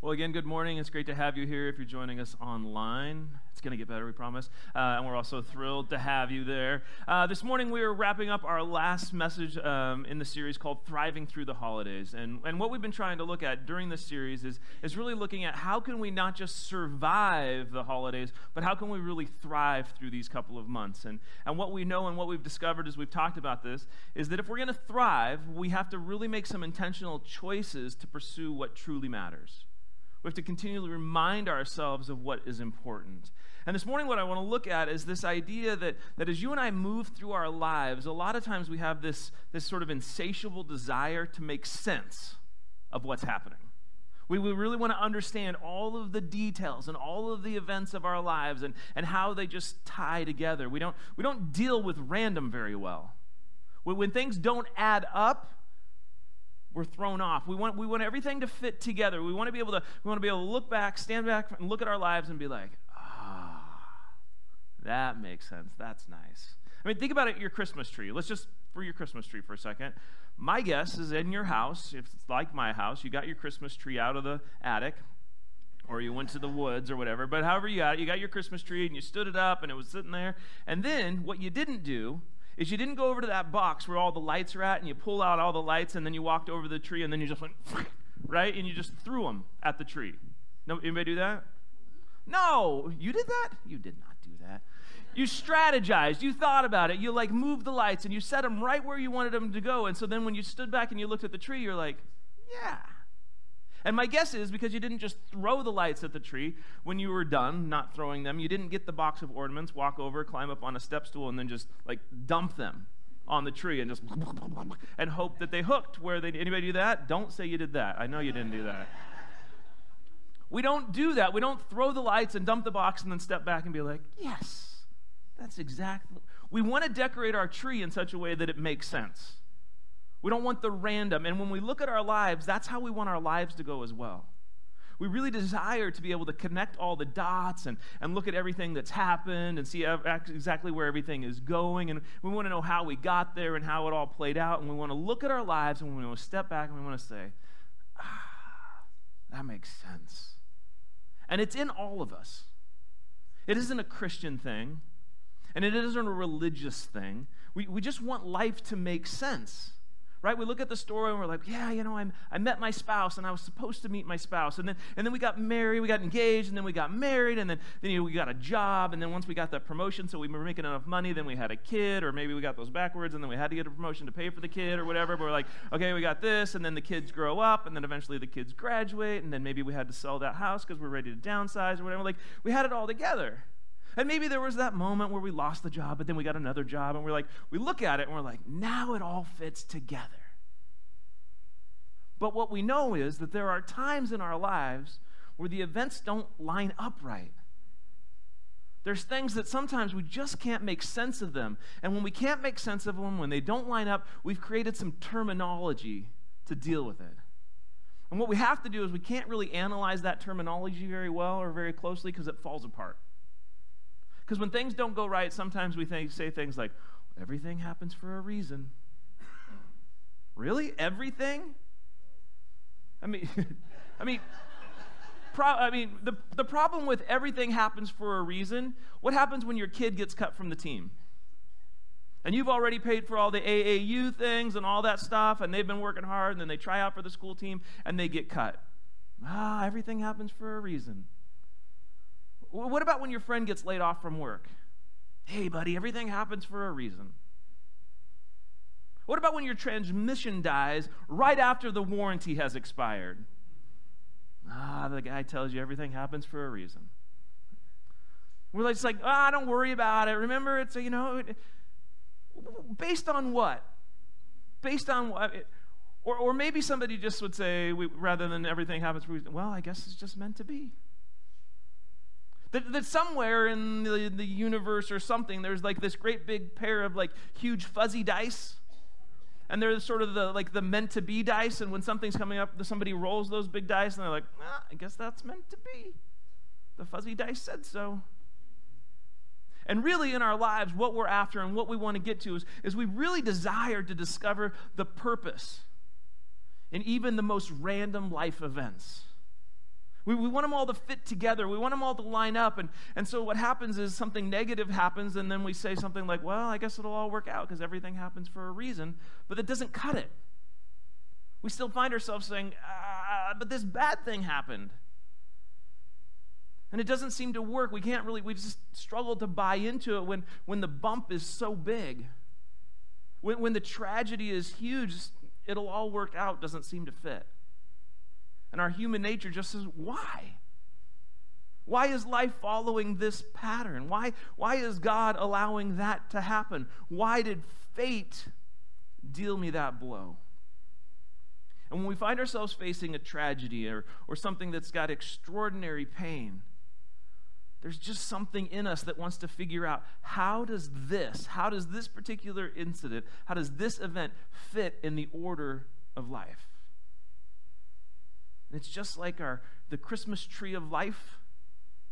Well, again, good morning. It's great to have you here if you're joining us online. It's going to get better, we promise. And we're also thrilled to have you there. This morning, we are wrapping up our last message in the series called Thriving Through the Holidays. And what we've been trying to look at during this series is really looking at how can we not just survive the holidays, but how can we really thrive through these couple of months? And what we know and what we've discovered as we've talked about this is that if we're going to thrive, we have to really make some intentional choices to pursue what truly matters. We have to continually remind ourselves of what is important. And this morning what I want to look at is this idea that as you and I move through our lives, a lot of times we have this sort of insatiable desire to make sense of what's happening. We really want to understand all of the details and all of the events of our lives and how they just tie together. We don't deal with random very well. When things don't add up, we're thrown off. We want everything to fit together. We want to be able to look back, stand back, and look at our lives and be like, that makes sense. That's nice. I mean, think about it, your Christmas tree. Let's just, for your Christmas tree for a second. My guess is in your house, if it's like my house, you got your Christmas tree out of the attic, or you went to the woods or whatever, but however you got it, you got your Christmas tree and you stood it up and it was sitting there. And then what you didn't do is you didn't go over to that box where all the lights are at and you pull out all the lights and then you walked over the tree and then you just went, right? And you just threw them at the tree. No, anybody do that? No, you did that? You did not do that. You strategized, you thought about it, you like moved the lights and you set them right where you wanted them to go. And so then when you stood back and you looked at the tree, you're like, yeah. And my guess is because you didn't just throw the lights at the tree when you were done not throwing them, you didn't get the box of ornaments, walk over, climb up on a step stool, and then just like dump them on the tree and just and hope that they hooked where they... Anybody do that? Don't say you did that. I know you didn't do that. We don't do that. We don't throw the lights and dump the box and then step back and be like, yes, that's exactly... We want to decorate our tree in such a way that it makes sense. We don't want the random. And when we look at our lives, that's how we want our lives to go as well. We really desire to be able to connect all the dots and look at everything that's happened and see exactly where everything is going. And we want to know how we got there and how it all played out. And we want to look at our lives and we want to step back and we want to say, that makes sense. And it's in all of us. It isn't a Christian thing. And it isn't a religious thing. We just want life to make sense. Right? We look at the story and we're like, yeah, you know, I met my spouse and I was supposed to meet my spouse. And then we got married, we got engaged, and then we got married, and then we got a job. And then once we got that promotion, so we were making enough money, then we had a kid, or maybe we got those backwards, and then we had to get a promotion to pay for the kid or whatever. But we're like, okay, we got this, and then the kids grow up, and then eventually the kids graduate, and then maybe we had to sell that house because we're ready to downsize or whatever. Like, we had it all together. And maybe there was that moment where we lost the job, but then we got another job, and we look at it, and we're like, now it all fits together. But what we know is that there are times in our lives where the events don't line up right. There's things that sometimes we just can't make sense of them. And when we can't make sense of them, when they don't line up, we've created some terminology to deal with it. And what we have to do is we can't really analyze that terminology very well or very closely because it falls apart. Because when things don't go right, sometimes we say things like, everything happens for a reason. Really? Everything? I mean, the problem with everything happens for a reason, what happens when your kid gets cut from the team? And you've already paid for all the AAU things and all that stuff, and they've been working hard, and then they try out for the school team, and they get cut. Everything happens for a reason. What about when your friend gets laid off from work? Hey, buddy, everything happens for a reason. What about when your transmission dies right after the warranty has expired? The guy tells you everything happens for a reason. We're just like, don't worry about it. Remember, it's, you know, based on what? Based on what? Or maybe somebody just would say, rather than everything happens for a reason, well, I guess it's just meant to be. That somewhere in the universe or something, there's like this great big pair of like huge fuzzy dice, and they're sort of the meant to be dice. And when something's coming up, somebody rolls those big dice, and they're like, I guess that's meant to be. The fuzzy dice said so. And really, in our lives, what we're after and what we want to get to is we really desire to discover the purpose in even the most random life events. We want them all to fit together. We want them all to line up. And so what happens is something negative happens, and then we say something like, well, I guess it'll all work out because everything happens for a reason. But that doesn't cut it. We still find ourselves saying, but this bad thing happened. And it doesn't seem to work. We can't really, we just struggle to buy into it when the bump is so big. When the tragedy is huge, it'll all work out doesn't seem to fit. And our human nature just says, why? Why is life following this pattern? Why is God allowing that to happen? Why did fate deal me that blow? And when we find ourselves facing a tragedy or something that's got extraordinary pain, there's just something in us that wants to figure out, how does this particular incident, how does this event fit in the order of life? And it's just like the Christmas tree of life.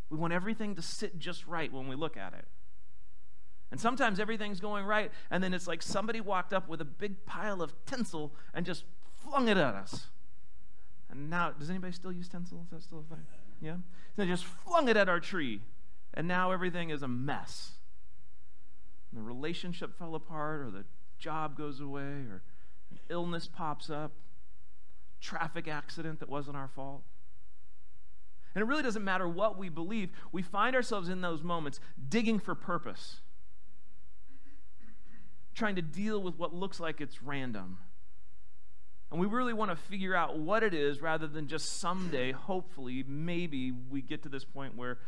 We want everything to sit just right when we look at it. And sometimes everything's going right, and then it's like somebody walked up with a big pile of tinsel and just flung it at us. And now, does anybody still use tinsel? Is that still a thing? Yeah? So they just flung it at our tree, and now everything is a mess. And the relationship fell apart, or the job goes away, or an illness pops up, traffic accident that wasn't our fault. And it really doesn't matter what we believe. We find ourselves in those moments digging for purpose, trying to deal with what looks like it's random. And we really want to figure out what it is rather than just someday, hopefully, maybe we get to this point where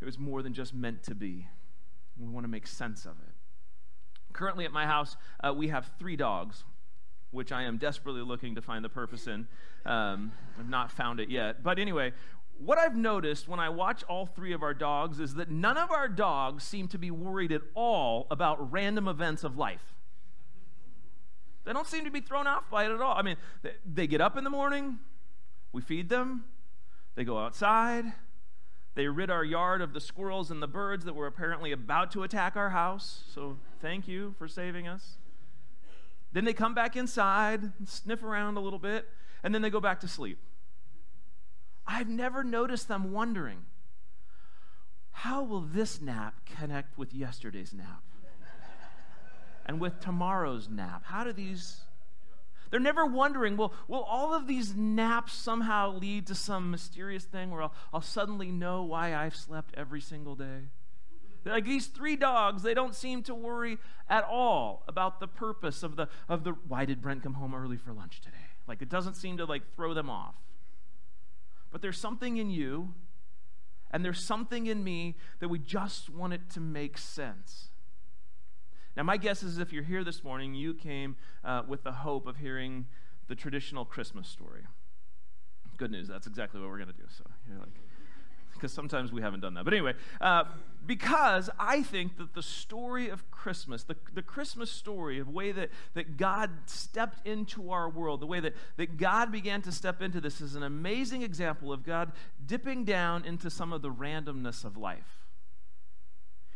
it was more than just meant to be. We want to make sense of it. Currently at my house, we have 3 dogs, which I am desperately looking to find the purpose in. I've not found it yet. But anyway, what I've noticed when I watch all 3 of our dogs is that none of our dogs seem to be worried at all about random events of life. They don't seem to be thrown off by it at all. I mean, they get up in the morning, we feed them, they go outside, they rid our yard of the squirrels and the birds that were apparently about to attack our house, so thank you for saving us. Then they come back inside, sniff around a little bit, and then they go back to sleep. I've never noticed them wondering, how will this nap connect with yesterday's nap? And with tomorrow's nap, how do these... They're never wondering, well, will all of these naps somehow lead to some mysterious thing where I'll suddenly know why I've slept every single day? Like these 3 dogs, they don't seem to worry at all about the purpose of the why did Brent come home early for lunch today? Like it doesn't seem to like throw them off. But there's something in you and there's something in me that we just want it to make sense. Now, my guess is if you're here this morning, you came with the hope of hearing the traditional Christmas story. Good news, that's exactly what we're going to do. So, you're like, because sometimes we haven't done that. But anyway, because I think that the story of Christmas, the Christmas story of the way that God stepped into our world, the way that God began to step into this is an amazing example of God dipping down into some of the randomness of life.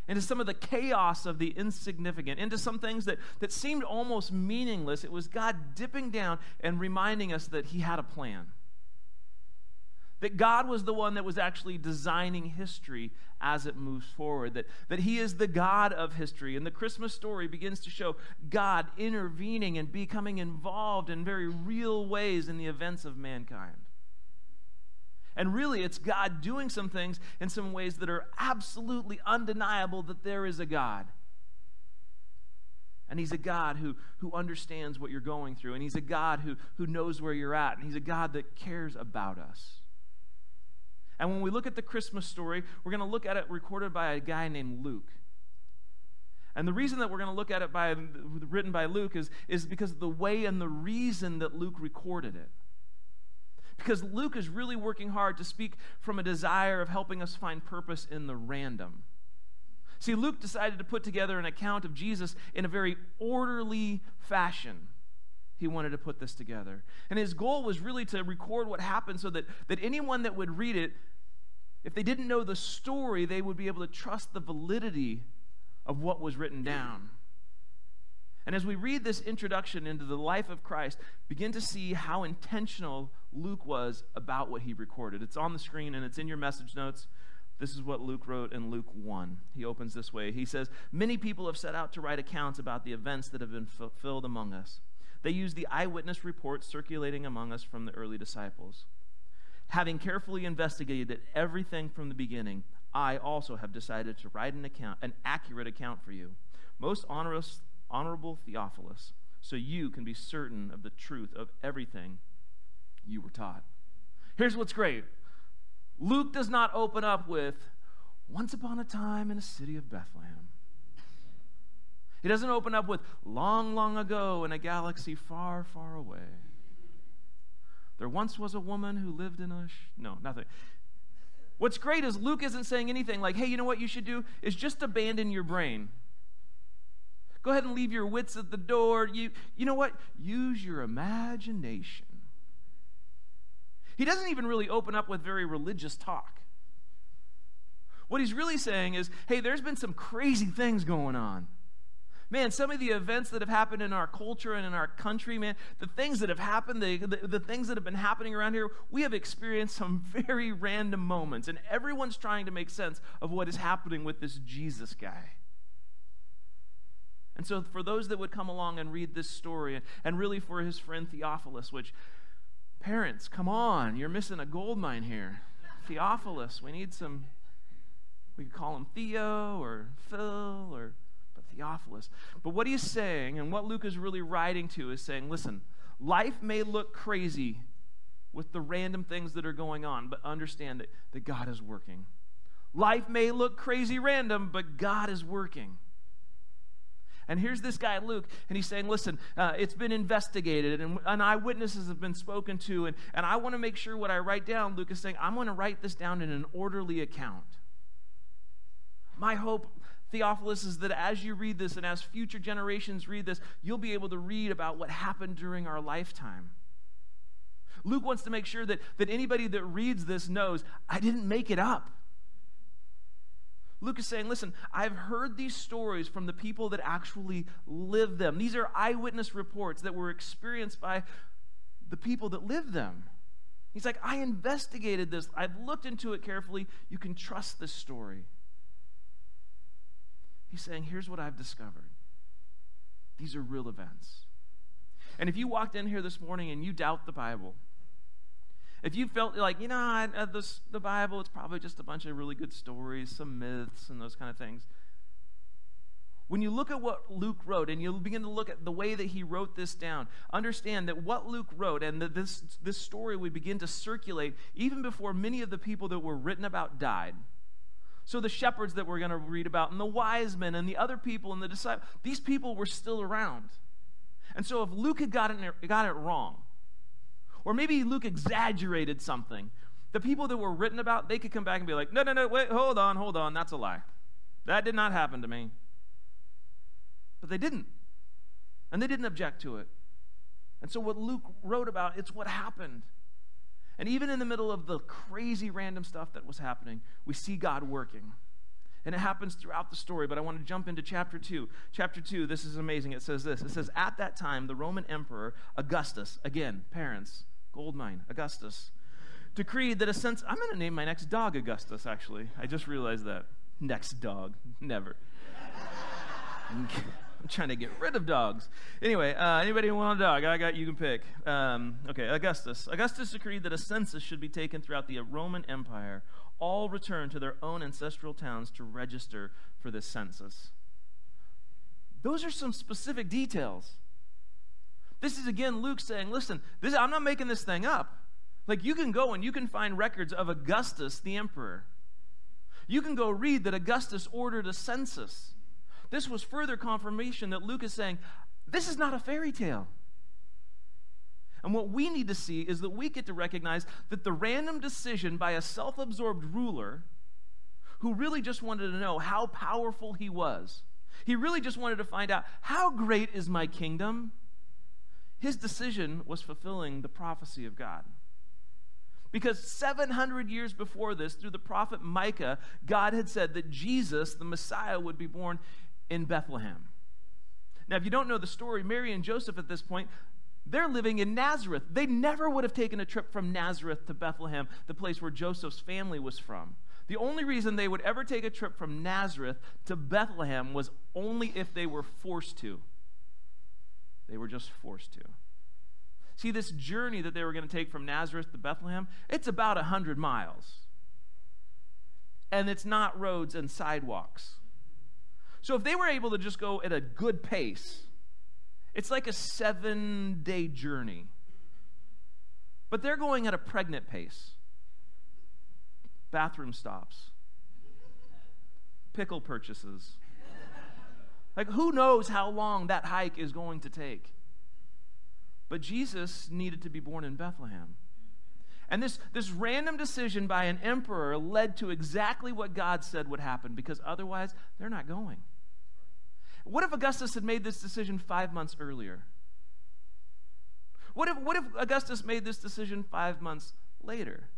Into some of the chaos of the insignificant, into some things that seemed almost meaningless. It was God dipping down and reminding us that he had a plan. That God was the one that was actually designing history as it moves forward. That he is the God of history. And the Christmas story begins to show God intervening and becoming involved in very real ways in the events of mankind. And really, it's God doing some things in some ways that are absolutely undeniable that there is a God. And he's a God who understands what you're going through. And he's a God who knows where you're at. And he's a God that cares about us. And when we look at the Christmas story, we're going to look at it recorded by a guy named Luke. And the reason that we're going to look at it written by Luke is because of the way and the reason that Luke recorded it. Because Luke is really working hard to speak from a desire of helping us find purpose in the random. See, Luke decided to put together an account of Jesus in a very orderly fashion. He wanted to put this together. And his goal was really to record what happened so that anyone that would read it, if they didn't know the story, they would be able to trust the validity of what was written down. And as we read this introduction into the life of Christ, begin to see how intentional Luke was about what he recorded. It's on the screen and it's in your message notes. This is what Luke wrote in Luke 1. He opens this way. He says, "Many people have set out to write accounts about the events that have been fulfilled among us. They use the eyewitness reports circulating among us from the early disciples. Having carefully investigated everything from the beginning, I also have decided to write an accurate account for you, most honorable Theophilus, so you can be certain of the truth of everything you were taught." Here's what's great. Luke does not open up with, "Once upon a time in a city of Bethlehem." He doesn't open up with, "Long, long ago in a galaxy far, far away, there once was a woman who lived in a..." No, nothing. What's great is Luke isn't saying anything like, "Hey, you know what you should do is just abandon your brain. Go ahead and leave your wits at the door. You know what? Use your imagination." He doesn't even really open up with very religious talk. What he's really saying is, hey, there's been some crazy things going on. Man, some of the events that have happened in our culture and in our country, man, the things that have happened, the things that have been happening around here, we have experienced some very random moments, and everyone's trying to make sense of what is happening with this Jesus guy. And so for those that would come along and read this story, and really for his friend Theophilus, which... parents, come on, you're missing a gold mine here. Theophilus, we could call him Theo or Phil but Theophilus. But what he's saying and what Luke is really writing to is saying, listen, life may look crazy with the random things that are going on, but understand that God is working. Life may look crazy random, but God is working. And here's this guy, Luke, and he's saying, listen, it's been investigated, and eyewitnesses have been spoken to, and I want to make sure what I write down, Luke is saying, I'm going to write this down in an orderly account. My hope, Theophilus, is that as you read this and as future generations read this, you'll be able to read about what happened during our lifetime. Luke wants to make sure that anybody that reads this knows, I didn't make it up. Luke is saying, listen, I've heard these stories from the people that actually lived them. These are eyewitness reports that were experienced by the people that lived them. He's like, I investigated this. I've looked into it carefully. You can trust this story. He's saying, here's what I've discovered. These are real events. And if you walked in here this morning and you doubt the Bible, if you felt like, you know, the Bible, it's probably just a bunch of really good stories, some myths and those kind of things. When you look at what Luke wrote and you begin to look at the way that he wrote this down, understand that what Luke wrote and that this story would begin to circulate even before many of the people that were written about died. So the shepherds that we're going to read about and the wise men and the other people and the disciples, these people were still around. And so if Luke had got it wrong, or maybe Luke exaggerated something, the people that were written about, they could come back and be like, no, wait, hold on, that's a lie. That did not happen to me. But they didn't. And they didn't object to it. And so what Luke wrote about, it's what happened. And even in the middle of the crazy random stuff that was happening, we see God working. And it happens throughout the story, but I want to jump into chapter 2. Chapter 2, this is amazing. It says this. It says, at that time, the Roman emperor, Augustus, again, parents, gold mine, Augustus, decreed that I'm going to name my next dog Augustus, actually. I just realized that. Next dog. Never. I'm trying to get rid of dogs. Anyway, anybody who wants a dog, you can pick. Okay, Augustus. Augustus decreed that a census should be taken throughout the Roman Empire. All returned to their own ancestral towns to register for this census. Those are some specific details. This is, again, Luke saying, listen, I'm not making this thing up. Like, you can go and you can find records of Augustus, the emperor. You can go read that Augustus ordered a census. This was further confirmation that Luke is saying, this is not a fairy tale. And what we need to see is that we get to recognize that the random decision by a self-absorbed ruler who really just wanted to know how powerful he was, he really just wanted to find out, how great is my kingdom? His decision was fulfilling the prophecy of God. Because 700 years before this, through the prophet Micah, God had said that Jesus, the Messiah, would be born in Bethlehem. Now, if you don't know the story, Mary and Joseph at this point, they're living in Nazareth. They never would have taken a trip from Nazareth to Bethlehem, the place where Joseph's family was from. The only reason they would ever take a trip from Nazareth to Bethlehem was only if they were forced to. They were just forced to. See, this journey that they were going to take from Nazareth to Bethlehem, it's about 100 miles. And it's not roads and sidewalks. So if they were able to just go at a good pace, it's like a 7-day journey. But they're going at a pregnant pace. Bathroom stops. Pickle purchases. Like, who knows how long that hike is going to take? But Jesus needed to be born in Bethlehem. And this random decision by an emperor led to exactly what God said would happen, because otherwise they're not going. What if Augustus had made this decision 5 months earlier? What if Augustus made this decision 5 months later?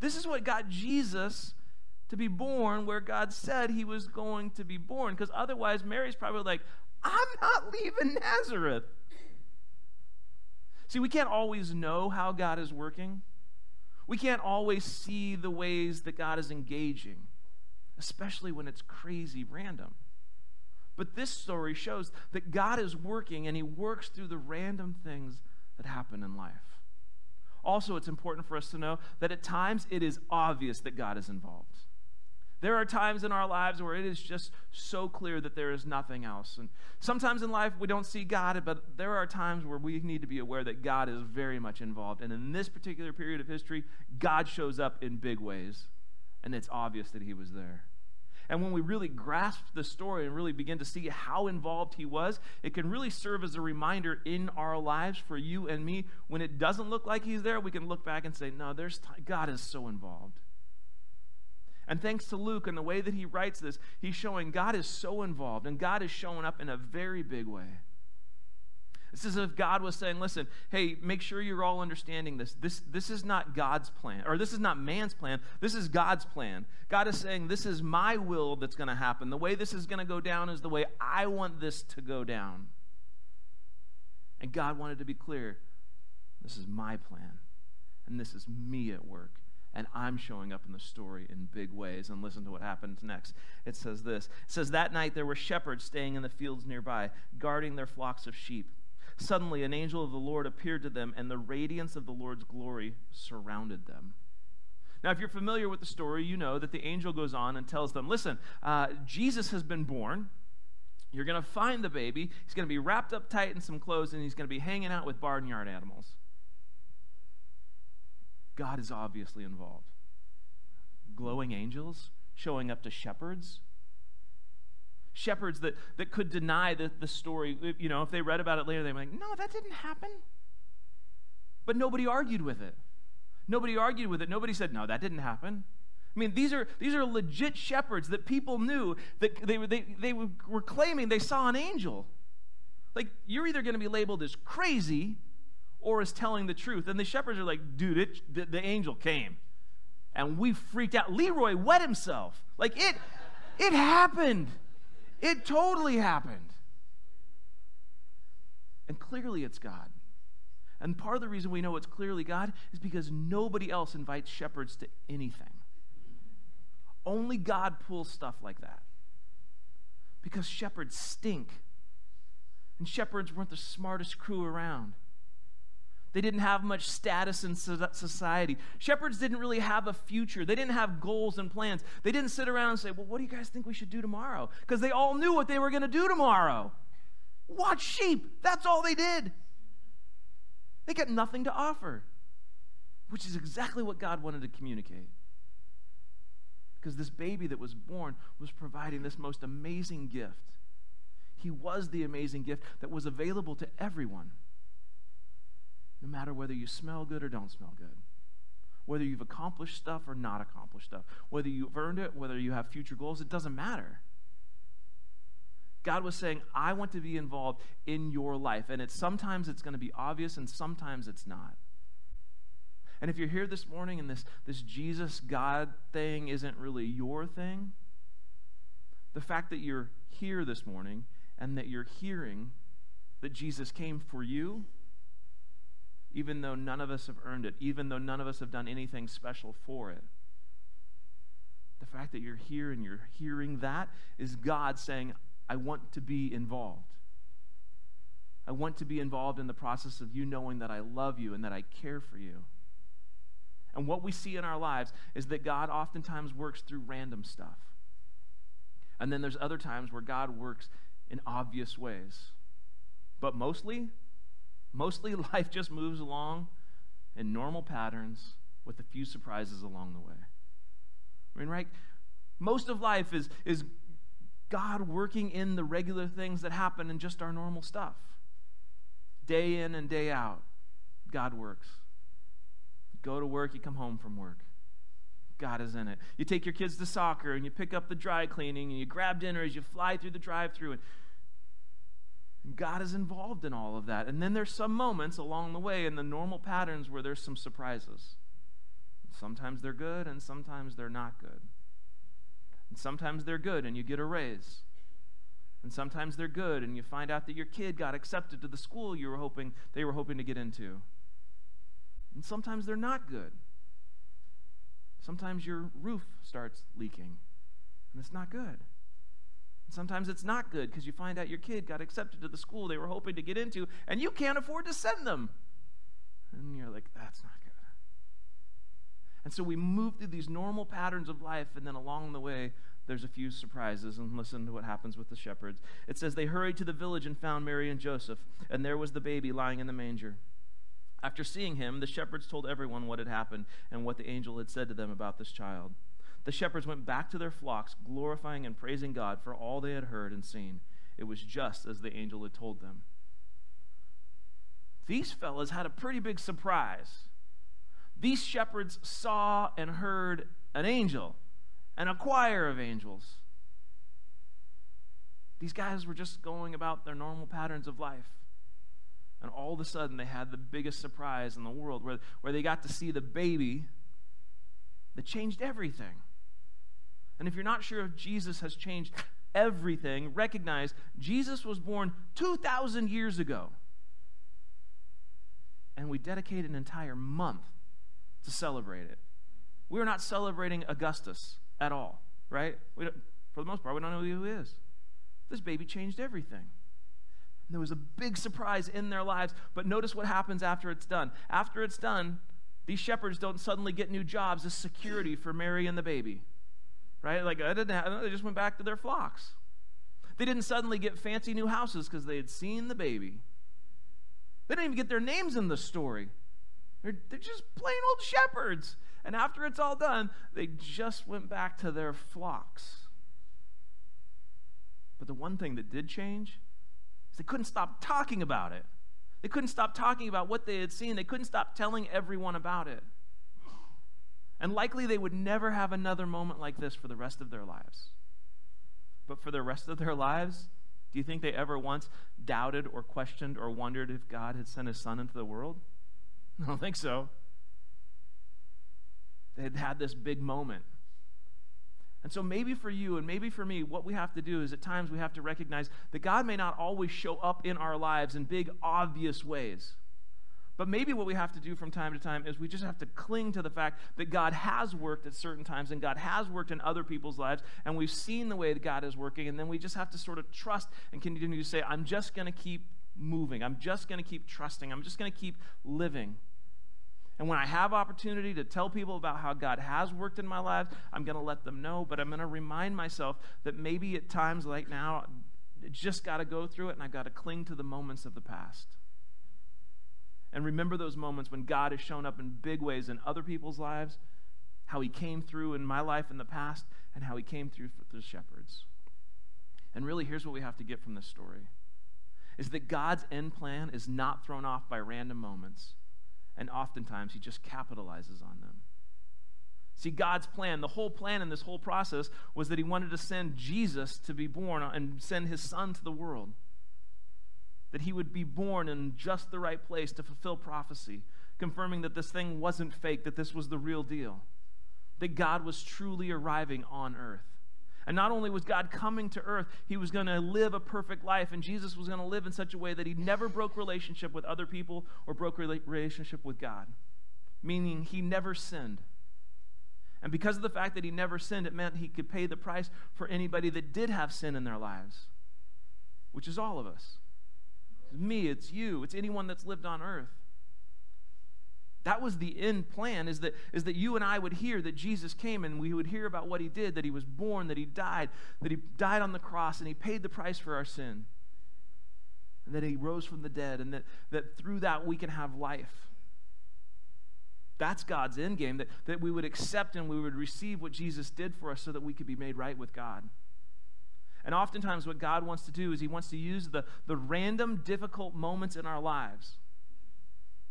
This is what got Jesus to be born where God said he was going to be born, because otherwise Mary's probably like, I'm not leaving Nazareth. See, we can't always know how God is working. We can't always see the ways that God is engaging, especially when it's crazy random. But this story shows that God is working, and he works through the random things that happen in life. Also, it's important for us to know that at times it is obvious that God is involved. There are times in our lives where it is just so clear that there is nothing else. And sometimes in life we don't see God, but there are times where we need to be aware that God is very much involved. And in this particular period of history, God shows up in big ways, and it's obvious that he was there. And when we really grasp the story and really begin to see how involved he was, it can really serve as a reminder in our lives for you and me. When it doesn't look like he's there, we can look back and say, no, God is so involved. And thanks to Luke and the way that he writes this, he's showing God is so involved, and God is showing up in a very big way. It's as if God was saying, listen, hey, make sure you're all understanding this. This is not God's plan, or this is not man's plan. This is God's plan. God is saying, this is my will that's going to happen. The way this is going to go down is the way I want this to go down. And God wanted to be clear, this is my plan, and this is me at work. And I'm showing up in the story in big ways. And listen to what happens next. It says this. It says, that night there were shepherds staying in the fields nearby, guarding their flocks of sheep. Suddenly an angel of the Lord appeared to them, and the radiance of the Lord's glory surrounded them. Now, if you're familiar with the story, you know that the angel goes on and tells them, listen, Jesus has been born. You're going to find the baby. He's going to be wrapped up tight in some clothes, and he's going to be hanging out with barnyard animals. God is obviously involved. Glowing angels showing up to shepherds. Shepherds that could deny the story. You know, if they read about it later, they'd be like, no, that didn't happen. But nobody argued with it. Nobody argued with it. Nobody said, no, that didn't happen. I mean, these are legit shepherds that people knew, that they were claiming they saw an angel. Like, you're either going to be labeled as crazy or is telling the truth. And the shepherds are like, dude, the angel came. And we freaked out. Leroy wet himself. Like, it happened. It totally happened. And clearly it's God. And part of the reason we know it's clearly God is because nobody else invites shepherds to anything. Only God pulls stuff like that. Because shepherds stink. And shepherds weren't the smartest crew around. They didn't have much status in society. Shepherds didn't really have a future. They didn't have goals and plans. They didn't sit around and say, well, what do you guys think we should do tomorrow? Because they all knew what they were going to do tomorrow. Watch sheep. That's all they did. They got nothing to offer, which is exactly what God wanted to communicate. Because this baby that was born was providing this most amazing gift. He was the amazing gift that was available to everyone. No matter whether you smell good or don't smell good, whether you've accomplished stuff or not accomplished stuff, whether you've earned it, whether you have future goals, it doesn't matter. God was saying, I want to be involved in your life, and sometimes it's going to be obvious and sometimes it's not. And if you're here this morning and this Jesus God thing isn't really your thing, the fact that you're here this morning and that you're hearing that Jesus came for you, even though none of us have earned it, even though none of us have done anything special for it. The fact that you're here and you're hearing that is God saying, I want to be involved. I want to be involved in the process of you knowing that I love you and that I care for you. And what we see in our lives is that God oftentimes works through random stuff. And then there's other times where God works in obvious ways. But mostly life just moves along in normal patterns with a few surprises along the way. I mean, right? Most of life is God working in the regular things that happen in just our normal stuff. Day in and day out, God works. You go to work, you come home from work. God is in it. You take your kids to soccer, and you pick up the dry cleaning, and you grab dinner as you fly through the drive-thru, and God is involved in all of that. And then there's some moments along the way in the normal patterns where there's some surprises. Sometimes they're good, and sometimes they're not good. And sometimes they're good, and you get a raise. And sometimes they're good, and you find out that your kid got accepted to the school they were hoping to get into. And sometimes they're not good. Sometimes your roof starts leaking, and it's not good. And sometimes it's not good because you find out your kid got accepted to the school they were hoping to get into, and you can't afford to send them. And you're like, that's not good. And so we move through these normal patterns of life, and then along the way, there's a few surprises, and listen to what happens with the shepherds. It says, they hurried to the village and found Mary and Joseph, and there was the baby lying in the manger. After seeing him, the shepherds told everyone what had happened and what the angel had said to them about this child. The shepherds went back to their flocks, glorifying and praising God for all they had heard and seen. It was just as the angel had told them. These fellas had a pretty big surprise. These shepherds saw and heard an angel and a choir of angels. These guys were just going about their normal patterns of life. And all of a sudden, they had the biggest surprise in the world where they got to see the baby that changed everything. And if you're not sure if Jesus has changed everything, recognize Jesus was born 2,000 years ago. And we dedicate an entire month to celebrate it. We're not celebrating Augustus at all, right? For the most part, we don't know who he is. This baby changed everything. And there was a big surprise in their lives, but notice what happens after it's done. After it's done, these shepherds don't suddenly get new jobs as security for Mary and the baby, right? Like, they just went back to their flocks. They didn't suddenly get fancy new houses because they had seen the baby. They didn't even get their names in the story. They're just plain old shepherds. And after it's all done, they just went back to their flocks. But the one thing that did change is they couldn't stop talking about it. They couldn't stop talking about what they had seen. They couldn't stop telling everyone about it. And likely they would never have another moment like this for the rest of their lives. But for the rest of their lives, do you think they ever once doubted or questioned or wondered if God had sent his son into the world? I don't think so. They had had this big moment. And so maybe for you and maybe for me, what we have to do is at times we have to recognize that God may not always show up in our lives in big, obvious ways. But maybe what we have to do from time to time is we just have to cling to the fact that God has worked at certain times and God has worked in other people's lives, and we've seen the way that God is working, and then we just have to sort of trust and continue to say, I'm just going to keep moving. I'm just going to keep trusting. I'm just going to keep living. And when I have opportunity to tell people about how God has worked in my life, I'm going to let them know, but I'm going to remind myself that maybe at times like now, I just got to go through it and I've got to cling to the moments of the past. And remember those moments when God has shown up in big ways in other people's lives, how he came through in my life in the past, and how he came through for the shepherds. And really, here's what we have to get from this story, is that God's end plan is not thrown off by random moments. And oftentimes, he just capitalizes on them. See, God's plan, the whole plan in this whole process was that he wanted to send Jesus to be born and send his son to the world. That he would be born in just the right place to fulfill prophecy, confirming that this thing wasn't fake, that this was the real deal. That God was truly arriving on earth. And not only was God coming to earth, he was going to live a perfect life, and Jesus was going to live in such a way that he never broke relationship with other people or broke relationship with God, meaning he never sinned. And because of the fact that he never sinned, it meant he could pay the price for anybody that did have sin in their lives, which is all of us. It's me, it's you, it's anyone that's lived on earth. That was the end plan, is that you and I would hear that Jesus came, and we would hear about what he did, that he was born, that he died on the cross, and he paid the price for our sin, and that he rose from the dead, and that through that we can have life. That's God's end game, that we would accept and we would receive what Jesus did for us so that we could be made right with God. And oftentimes what God wants to do is he wants to use the random difficult moments in our lives,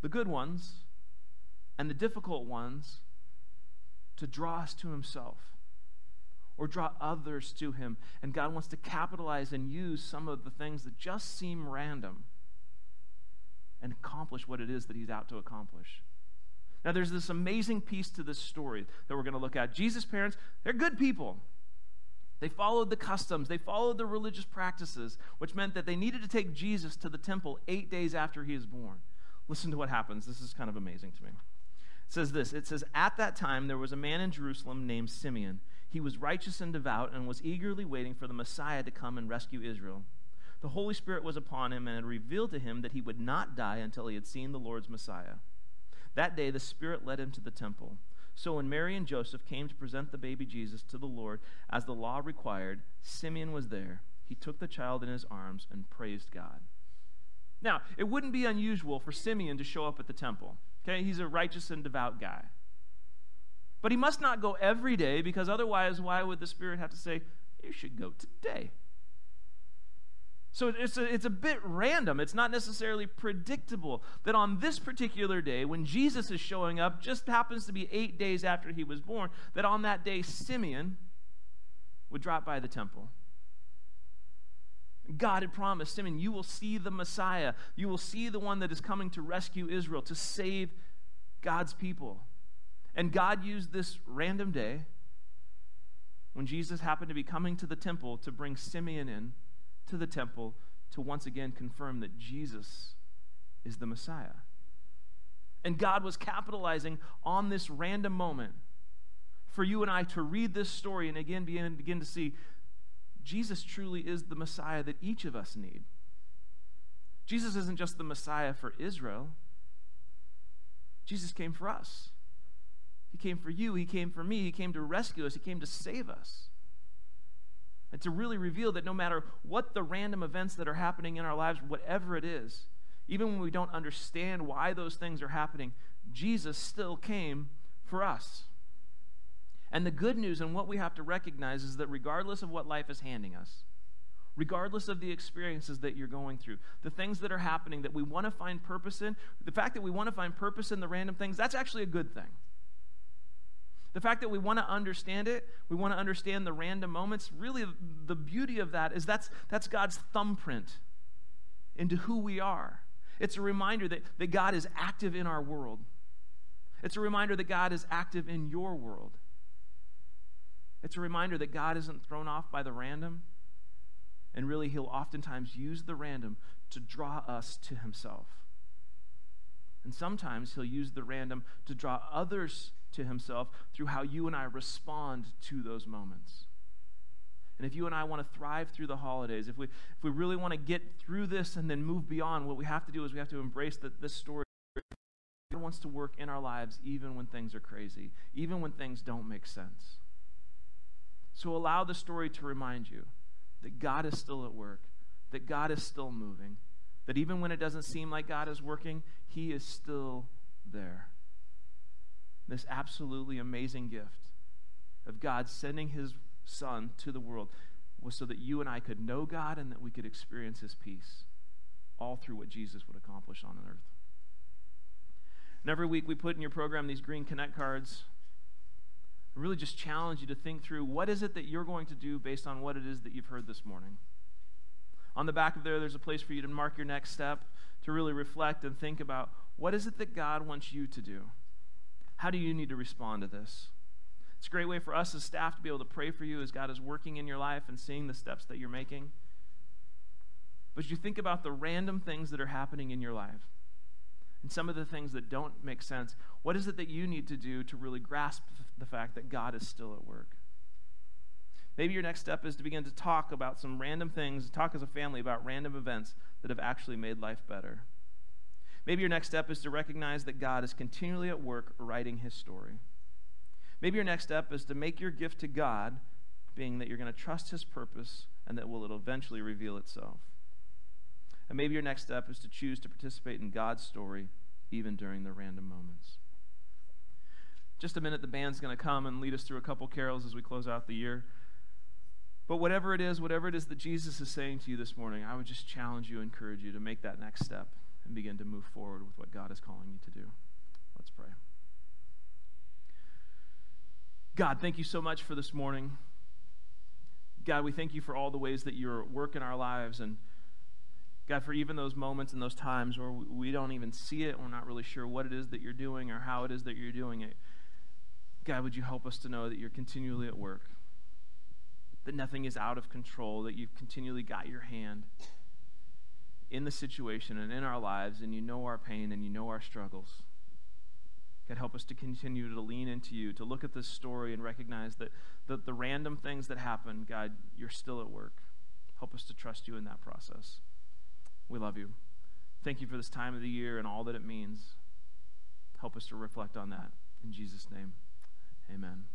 the good ones and the difficult ones, to draw us to himself or draw others to him. And God wants to capitalize and use some of the things that just seem random and accomplish what it is that he's out to accomplish. Now, there's this amazing piece to this story that we're going to look at. Jesus' parents, they're good people. They followed the customs. They followed the religious practices, which meant that they needed to take Jesus to the temple 8 days after he was born. Listen to what happens. This is kind of amazing to me. It says this. It says, "At that time, there was a man in Jerusalem named Simeon. He was righteous and devout and was eagerly waiting for the Messiah to come and rescue Israel. The Holy Spirit was upon him and had revealed to him that he would not die until he had seen the Lord's Messiah. That day the Spirit led him to the temple. So when Mary and Joseph came to present the baby Jesus to the Lord, as the law required, Simeon was there. He took the child in his arms and praised God." Now, it wouldn't be unusual for Simeon to show up at the temple. Okay, he's a righteous and devout guy. But he must not go every day, because otherwise why would the Spirit have to say, "You should go today"? So it's a bit random. It's not necessarily predictable that on this particular day, when Jesus is showing up, just happens to be 8 days after he was born, that on that day Simeon would drop by the temple. God had promised Simeon, "You will see the Messiah. You will see the one that is coming to rescue Israel, to save God's people." And God used this random day when Jesus happened to be coming to the temple to bring Simeon in to the temple to once again confirm that Jesus is the Messiah. And God was capitalizing on this random moment for you and I to read this story and again begin to see Jesus truly is the Messiah that each of us need. Jesus isn't just the Messiah for Israel. Jesus came for us. He came for you. He came for me. He came to rescue us. He came to save us. And to really reveal that no matter what the random events that are happening in our lives, whatever it is, even when we don't understand why those things are happening, Jesus still came for us. And the good news and what we have to recognize is that regardless of what life is handing us, regardless of the experiences that you're going through, the things that are happening that we want to find purpose in, the fact that we want to find purpose in the random things, that's actually a good thing. The fact that we want to understand it, we want to understand the random moments, really the beauty of that is that's God's thumbprint into who we are. It's a reminder that God is active in our world. It's a reminder that God is active in your world. It's a reminder that God isn't thrown off by the random, and really he'll oftentimes use the random to draw us to himself. And sometimes he'll use the random to draw others to himself through how you and I respond to those moments. And if you and I want to thrive through the holidays, if we really want to get through this and then move beyond, what we have to do is we have to embrace that this story. God wants to work in our lives even when things are crazy, even when things don't make sense. So allow the story to remind you that God is still at work, that God is still moving, that even when it doesn't seem like God is working, he is still there. This absolutely amazing gift of God sending his son to the world was so that you and I could know God and that we could experience his peace, all through what Jesus would accomplish on earth. And every week we put in your program these green Connect cards. I really just challenge you to think through what is it that you're going to do based on what it is that you've heard this morning. On the back of there's a place for you to mark your next step, to really reflect and think about what is it that God wants you to do. How do you need to respond to this? It's a great way for us as staff to be able to pray for you as God is working in your life and seeing the steps that you're making. But you think about the random things that are happening in your life and some of the things that don't make sense. What is it that you need to do to really grasp the fact that God is still at work? Maybe your next step is to begin to talk about some random things, talk as a family about random events that have actually made life better. Maybe your next step is to recognize that God is continually at work writing his story. Maybe your next step is to make your gift to God, being that you're going to trust his purpose and that will it'll eventually reveal itself. And maybe your next step is to choose to participate in God's story, even during the random moments. Just a minute, the band's going to come and lead us through a couple carols as we close out the year. But whatever it is that Jesus is saying to you this morning, I would just challenge you, encourage you to make that next step and begin to move forward with what God is calling you to do. Let's pray. God, thank you so much for this morning. God, we thank you for all the ways that you're at work in our lives, and God, for even those moments and those times where we don't even see it, we're not really sure what it is that you're doing or how it is that you're doing it. God, would you help us to know that you're continually at work, that nothing is out of control, that you've continually got your hand in the situation and in our lives, and you know our pain and you know our struggles. God, help us to continue to lean into you, to look at this story and recognize that, the random things that happen, God, you're still at work. Help us to trust you in that process. We love you. Thank you for this time of the year and all that it means. Help us to reflect on that. In Jesus' name, amen.